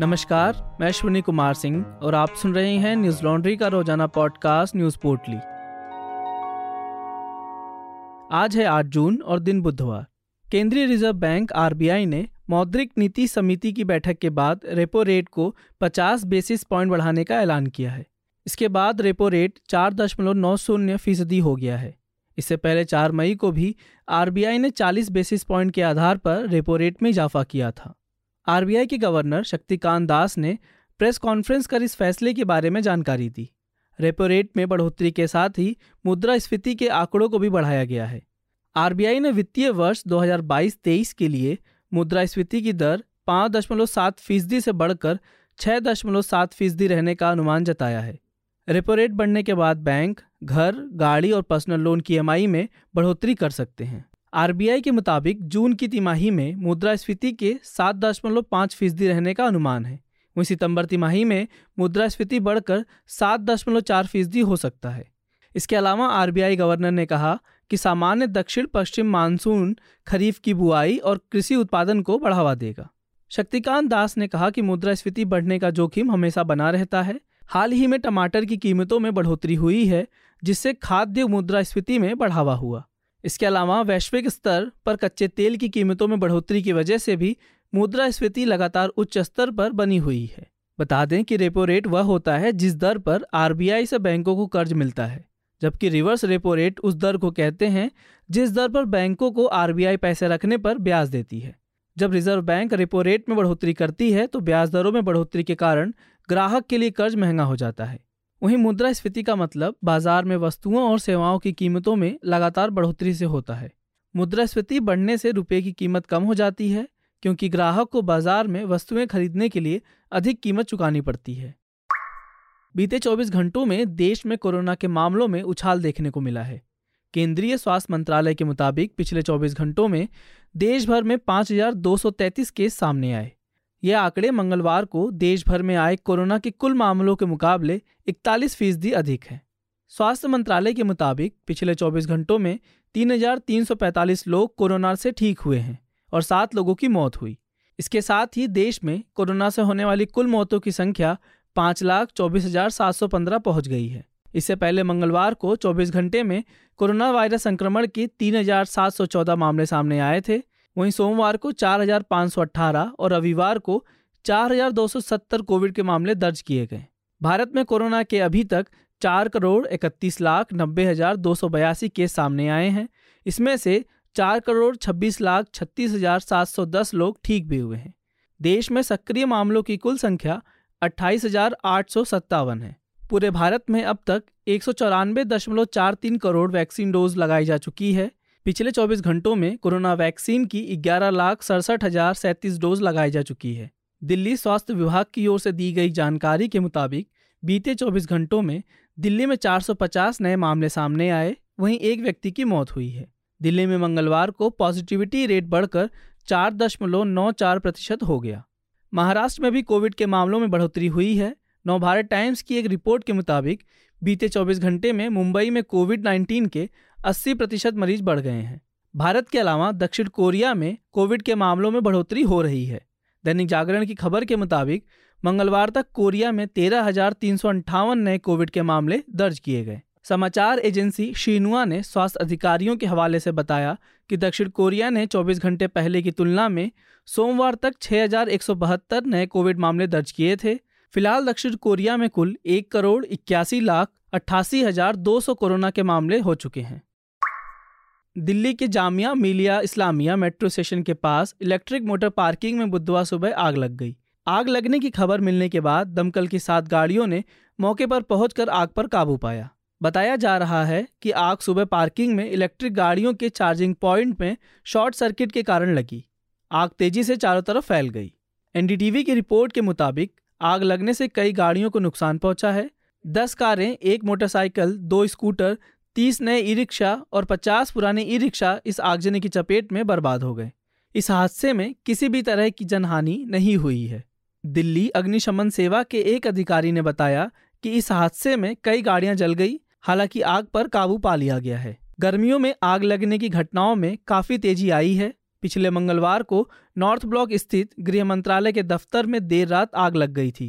नमस्कार, मैं अश्विनी कुमार सिंह और आप सुन रहे हैं न्यूज लॉन्ड्री का रोजाना पॉडकास्ट न्यूज पोर्टली। आज है 8 जून और दिन बुधवार। केंद्रीय रिजर्व बैंक आरबीआई ने मौद्रिक नीति समिति की बैठक के बाद रेपो रेट को 50 बेसिस पॉइंट बढ़ाने का ऐलान किया है। इसके बाद रेपो रेट 4.90% हो गया है। इससे पहले 4 मई को भी आरबीआई ने 40 बेसिस पॉइंट के आधार पर रेपो रेट में इजाफा किया था। आरबीआई के गवर्नर शक्तिकांत दास ने प्रेस कॉन्फ्रेंस कर इस फैसले के बारे में जानकारी दी। रेपो रेट में बढ़ोतरी के साथ ही मुद्रास्फीति के आंकड़ों को भी बढ़ाया गया है। आरबीआई ने वित्तीय वर्ष 2022-23 के लिए मुद्रास्फीति की दर 5.7% से बढ़कर 6.7% रहने का अनुमान जताया है। रेपो रेट बढ़ने के बाद बैंक घर, गाड़ी और पर्सनल लोन की EMI में बढ़ोतरी कर सकते हैं। आरबीआई के मुताबिक जून की तिमाही में मुद्रास्फीति के 7.5% रहने का अनुमान है। वहीं सितंबर तिमाही में मुद्रास्फीति बढ़कर 7.4% हो सकता है। इसके अलावा आरबीआई गवर्नर ने कहा कि सामान्य दक्षिण पश्चिम मानसून खरीफ की बुआई और कृषि उत्पादन को बढ़ावा देगा। शक्तिकांत दास ने कहा कि मुद्रास्फीति बढ़ने का जोखिम हमेशा बना रहता है। हाल ही में टमाटर की कीमतों में बढ़ोतरी हुई है, जिससे खाद्य मुद्रास्फीति में बढ़ावा हुआ। इसके अलावा वैश्विक स्तर पर कच्चे तेल की कीमतों में बढ़ोतरी की वजह से भी मुद्रास्फीति लगातार उच्च स्तर पर बनी हुई है। बता दें कि रेपो रेट वह होता है जिस दर पर आरबीआई से बैंकों को कर्ज मिलता है, जबकि रिवर्स रेपो रेट उस दर को कहते हैं जिस दर पर बैंकों को आरबीआई पैसे रखने पर ब्याज देती है। जब रिजर्व बैंक रेपो रेट में बढ़ोतरी करती है तो ब्याज दरों में बढ़ोतरी के कारण ग्राहक के लिए कर्ज महंगा हो जाता है। वहीं मुद्रास्फीति का मतलब बाजार में वस्तुओं और सेवाओं की कीमतों में लगातार बढ़ोतरी से होता है। मुद्रास्फीति बढ़ने से रुपये की कीमत कम हो जाती है, क्योंकि ग्राहक को बाजार में वस्तुएं खरीदने के लिए अधिक कीमत चुकानी पड़ती है। बीते 24 घंटों में देश में कोरोना के मामलों में उछाल देखने को मिला है। केंद्रीय स्वास्थ्य मंत्रालय के मुताबिक पिछले 24 घंटों में देश भर में 5,233 केस सामने आए। यह आंकड़े मंगलवार को देश भर में आए कोरोना के कुल मामलों के मुकाबले 41% अधिक हैं। स्वास्थ्य मंत्रालय के मुताबिक पिछले 24 घंटों में 3,345 लोग कोरोना से ठीक हुए हैं और 7 लोगों की मौत हुई। इसके साथ ही देश में कोरोना से होने वाली कुल मौतों की संख्या 5,24,715 पहुंच गई है। इससे पहले मंगलवार को 24 घंटे में कोरोना वायरस संक्रमण के 3,714 मामले सामने आए थे। वहीं सोमवार को 4,518 और रविवार को 4,270 कोविड के मामले दर्ज किए गए। भारत में कोरोना के अभी तक 4,31,90,282 केस सामने आए हैं। इसमें से 4,26,36,710 लोग ठीक भी हुए हैं। देश में सक्रिय मामलों की कुल संख्या 28,857 है। पूरे भारत में अब तक 194.43 करोड़ वैक्सीन डोज लगाई जा चुकी है। पिछले 24 घंटों में कोरोना वैक्सीन की 11,67,037 डोज लगाई जा चुकी है। दिल्ली स्वास्थ्य विभाग की ओर से दी गई जानकारी के मुताबिक बीते 24 घंटों में दिल्ली में 450 नए मामले सामने आए, वहीं एक व्यक्ति की मौत हुई है। दिल्ली में मंगलवार को पॉजिटिविटी रेट बढ़कर 4.94% हो गया। महाराष्ट्र में भी कोविड के मामलों में बढ़ोतरी हुई है। नवभारत टाइम्स की एक रिपोर्ट के मुताबिक बीते 24 घंटे में मुंबई में कोविड-19 के 80% मरीज बढ़ गए हैं। भारत के अलावा दक्षिण कोरिया में कोविड के मामलों में बढ़ोतरी हो रही है। दैनिक जागरण की खबर के मुताबिक मंगलवार तक कोरिया में 13,358 नए कोविड के मामले दर्ज किए गए। समाचार एजेंसी शिन्हुआ ने स्वास्थ्य अधिकारियों के हवाले से बताया कि दक्षिण कोरिया ने 24 घंटे पहले की तुलना में सोमवार तक 6,172 नए कोविड मामले दर्ज किए थे। फिलहाल दक्षिण कोरिया में कुल 1,81,88,200 कोरोना के मामले हो चुके हैं। दिल्ली के जामिया मिलिया इस्लामिया मेट्रो स्टेशन के पास इलेक्ट्रिक मोटर पार्किंग में बुधवार सुबह आग लग गई। आग लगने की खबर मिलने के बाद दमकल की 7 गाड़ियों ने मौके पर पहुंचकर आग पर काबू पाया। बताया जा रहा है कि आग सुबह पार्किंग में इलेक्ट्रिक गाड़ियों के चार्जिंग पॉइंट में शॉर्ट सर्किट के कारण लगी। आग तेजी से चारों तरफ फैल गई। एनडीटीवी की रिपोर्ट के मुताबिक आग लगने से कई गाड़ियों को नुकसान पहुंचा है। 10 कारें, एक मोटरसाइकिल, 2 स्कूटर, 30 नए ई-रिक्शा और 50 पुराने ई-रिक्शा इस आगजनी की चपेट में बर्बाद हो गए। इस हादसे में किसी भी तरह की जनहानि नहीं हुई है। दिल्ली अग्निशमन सेवा के एक अधिकारी ने बताया कि इस हादसे में कई गाड़ियां जल गई, हालांकि आग पर काबू पा लिया गया है। गर्मियों में आग लगने की घटनाओं में काफी तेजी आई है। पिछले मंगलवार को नॉर्थ ब्लॉक स्थित गृह मंत्रालय के दफ्तर में देर रात आग लग गई थी।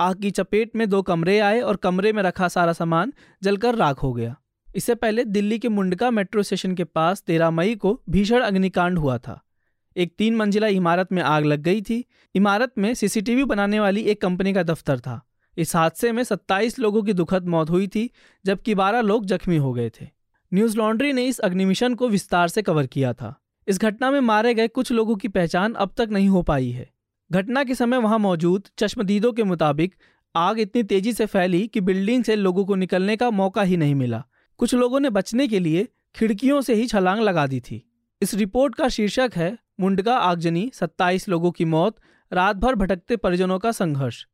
आग की चपेट में 2 कमरे आए और कमरे में रखा सारा सामान जलकर राख हो गया। इससे पहले दिल्ली के मुंडका मेट्रो स्टेशन के पास 13 मई को भीषण अग्निकांड हुआ था। एक 3 मंजिला इमारत में आग लग गई थी। इमारत में सीसीटीवी बनाने वाली एक कंपनी का दफ्तर था। इस हादसे में 27 लोगों की दुखद मौत हुई थी, जबकि 12 लोग जख्मी हो गए थे। न्यूज लॉन्ड्री ने इस अग्निमिशन को विस्तार से कवर किया था। इस घटना में मारे गए कुछ लोगों की पहचान अब तक नहीं हो पाई है। घटना के समय वहां मौजूद चश्मदीदों के मुताबिक आग इतनी तेजी से फैली कि बिल्डिंग से लोगों को निकलने का मौका ही नहीं मिला। कुछ लोगों ने बचने के लिए खिड़कियों से ही छलांग लगा दी थी। इस रिपोर्ट का शीर्षक है मुंडका आगजनी 27 लोगों की मौत, रात भर भटकते परिजनों का संघर्ष,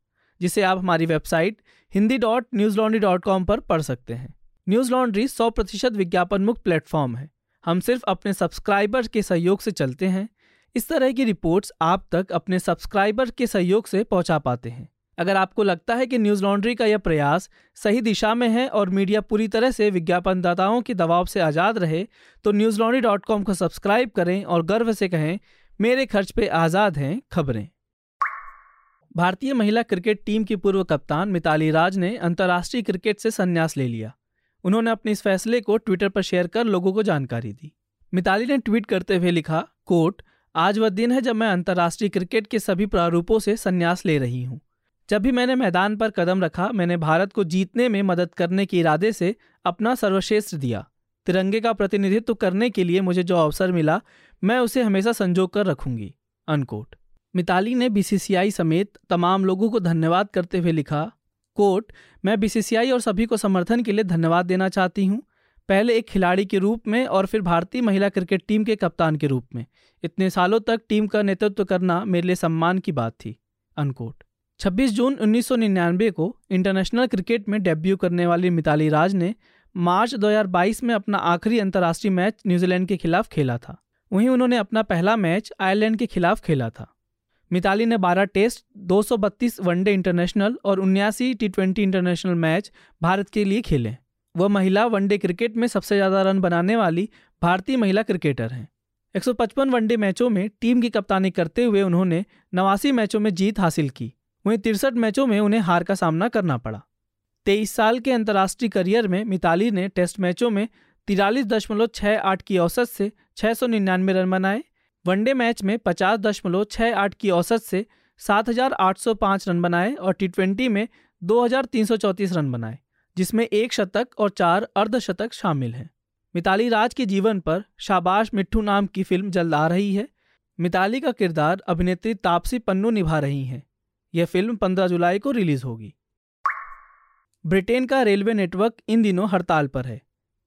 जिसे आप हमारी वेबसाइट hindi.newslaundry.com पर पढ़ सकते हैं। न्यूज लॉन्ड्री 100% विज्ञापन मुक्त प्लेटफॉर्म है। हम सिर्फ अपने सब्सक्राइबर्स के सहयोग से चलते हैं। इस तरह की रिपोर्ट्स आप तक अपने सब्सक्राइबर के सहयोग से पहुंचा पाते हैं। अगर आपको लगता है कि न्यूज लॉन्ड्री का यह प्रयास सही दिशा में है और मीडिया पूरी तरह से विज्ञापनदाताओं के दबाव से आज़ाद रहे, तो newslaundry.com को सब्सक्राइब करें और गर्व से कहें, मेरे खर्च पे आज़ाद हैं खबरें। भारतीय महिला क्रिकेट टीम की पूर्व कप्तान मिताली राज ने अंतर्राष्ट्रीय क्रिकेट से संन्यास ले लिया। उन्होंने अपने इस फैसले को ट्विटर पर शेयर कर लोगों को जानकारी दी। मिताली ने ट्वीट करते हुए लिखा, कोट, आज वह दिन है जब मैं अंतर्राष्ट्रीय क्रिकेट के सभी प्रारूपों से संन्यास ले रही हूँ। जब भी मैंने मैदान पर कदम रखा, मैंने भारत को जीतने में मदद करने के इरादे से अपना सर्वश्रेष्ठ दिया। तिरंगे का प्रतिनिधित्व करने के लिए मुझे जो अवसर मिला, मैं उसे हमेशा संजो कर रखूंगी, अनकोट। मिताली ने बीसीसीआई समेत तमाम लोगों को धन्यवाद करते हुए लिखा, कोट, मैं बीसीसीआई और सभी को समर्थन के लिए धन्यवाद देना चाहती हूँ, पहले एक खिलाड़ी के रूप में और फिर भारतीय महिला क्रिकेट टीम के कप्तान के रूप में। इतने सालों तक टीम का नेतृत्व करना मेरे लिए सम्मान की बात थी, अनकोट। 26 जून 1999 को इंटरनेशनल क्रिकेट में डेब्यू करने वाली मिताली राज ने मार्च 2022 में अपना आखिरी अंतर्राष्ट्रीय मैच न्यूजीलैंड के खिलाफ खेला था। वहीं उन्होंने अपना पहला मैच आयरलैंड के खिलाफ खेला था। मिताली ने 12 टेस्ट, 232 वनडे इंटरनेशनल और 79 T20 इंटरनेशनल मैच भारत के लिए खेले। वह महिला वनडे क्रिकेट में सबसे ज़्यादा रन बनाने वाली भारतीय महिला क्रिकेटर हैं। 155 वनडे मैचों में टीम की कप्तानी करते हुए उन्होंने 89 मैचों में जीत हासिल की। वहीं 63 मैचों में उन्हें हार का सामना करना पड़ा। 23 साल के अंतर्राष्ट्रीय करियर में मिताली ने टेस्ट मैचों में 43.68 की औसत से 699 रन बनाए, वनडे मैच में 50.68 की औसत से 7,805 रन बनाए और T20 में 2,334 रन बनाए, जिसमें 1 शतक और 4 अर्धशतक शामिल हैं। मिताली राज के जीवन पर शाबाश मिट्ठू नाम की फिल्म जल्द आ रही है। मिताली का किरदार अभिनेत्री तापसी पन्नू निभा रही हैं। यह फिल्म 15 जुलाई को रिलीज होगी। ब्रिटेन का रेलवे नेटवर्क इन दिनों हड़ताल पर है।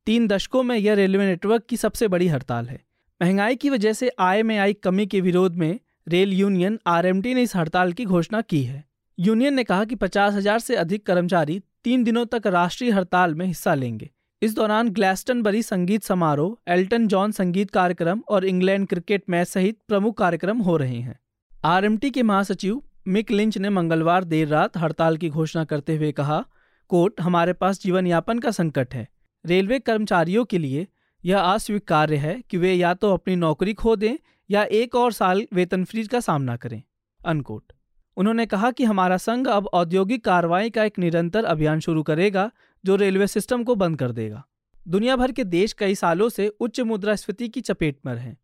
3 दशकों में यह रेलवे नेटवर्क की सबसे बड़ी हड़ताल है। महंगाई की वजह से आय में आई कमी के विरोध में रेल यूनियन आरएमटी ने इस हड़ताल की घोषणा की है। यूनियन ने कहा कि 50,000 से अधिक कर्मचारी 3 दिनों तक राष्ट्रीय हड़ताल में हिस्सा लेंगे। इस दौरान ग्लैस्टन बरी संगीत समारोह, एल्टन जॉन संगीत कार्यक्रम और इंग्लैंड क्रिकेट मैच सहित प्रमुख कार्यक्रम हो रहे हैं। आरएमटी के महासचिव मिक लिंच ने मंगलवार देर रात हड़ताल की घोषणा करते हुए कहा, कोट, हमारे पास जीवन यापन का संकट है। रेलवे कर्मचारियों के लिए यह अस्वीकार्य है कि वे या तो अपनी नौकरी खो दें या एक और साल वेतन फ्रीज का सामना करें, अनकोट। उन्होंने कहा कि हमारा संघ अब औद्योगिक कार्रवाई का एक निरंतर अभियान शुरू करेगा जो रेलवे सिस्टम को बंद कर देगा। दुनिया भर के देश कई सालों से उच्च मुद्रास्फीति की चपेट में हैं।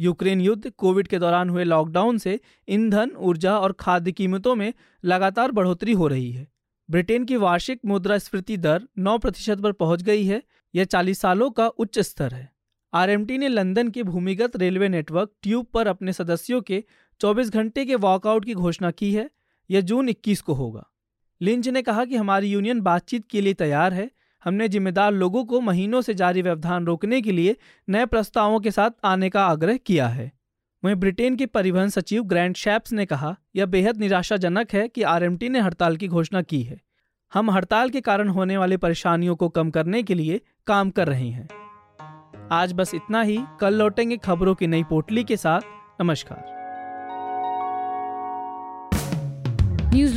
यूक्रेन युद्ध, कोविड के दौरान हुए लॉकडाउन से ईंधन, ऊर्जा और खाद्य कीमतों में लगातार बढ़ोतरी हो रही है। ब्रिटेन की वार्षिक मुद्रास्फीति दर 9% पर पहुंच गई है। यह 40 सालों का उच्च स्तर है। आरएमटी ने लंदन के भूमिगत रेलवे नेटवर्क ट्यूब पर अपने सदस्यों के 24 घंटे के वॉकआउट की घोषणा की है। यह जून 21 को होगा। लिंच ने कहा कि हमारी यूनियन बातचीत के लिए तैयार है। हमने जिम्मेदार लोगों को महीनों से जारी व्यवधान रोकने के लिए नए प्रस्तावों के साथ आने का आग्रह किया है। वहीं ब्रिटेन के परिवहन सचिव ग्रैंड शैप्स ने कहा, यह बेहद निराशाजनक है कि आरएमटी ने हड़ताल की घोषणा की है। हम हड़ताल के कारण होने वाली परेशानियों को कम करने के लिए काम कर रहे हैं। आज बस इतना ही। कल लौटेंगे खबरों की नई पोटली के साथ। नमस्कार। न्यूज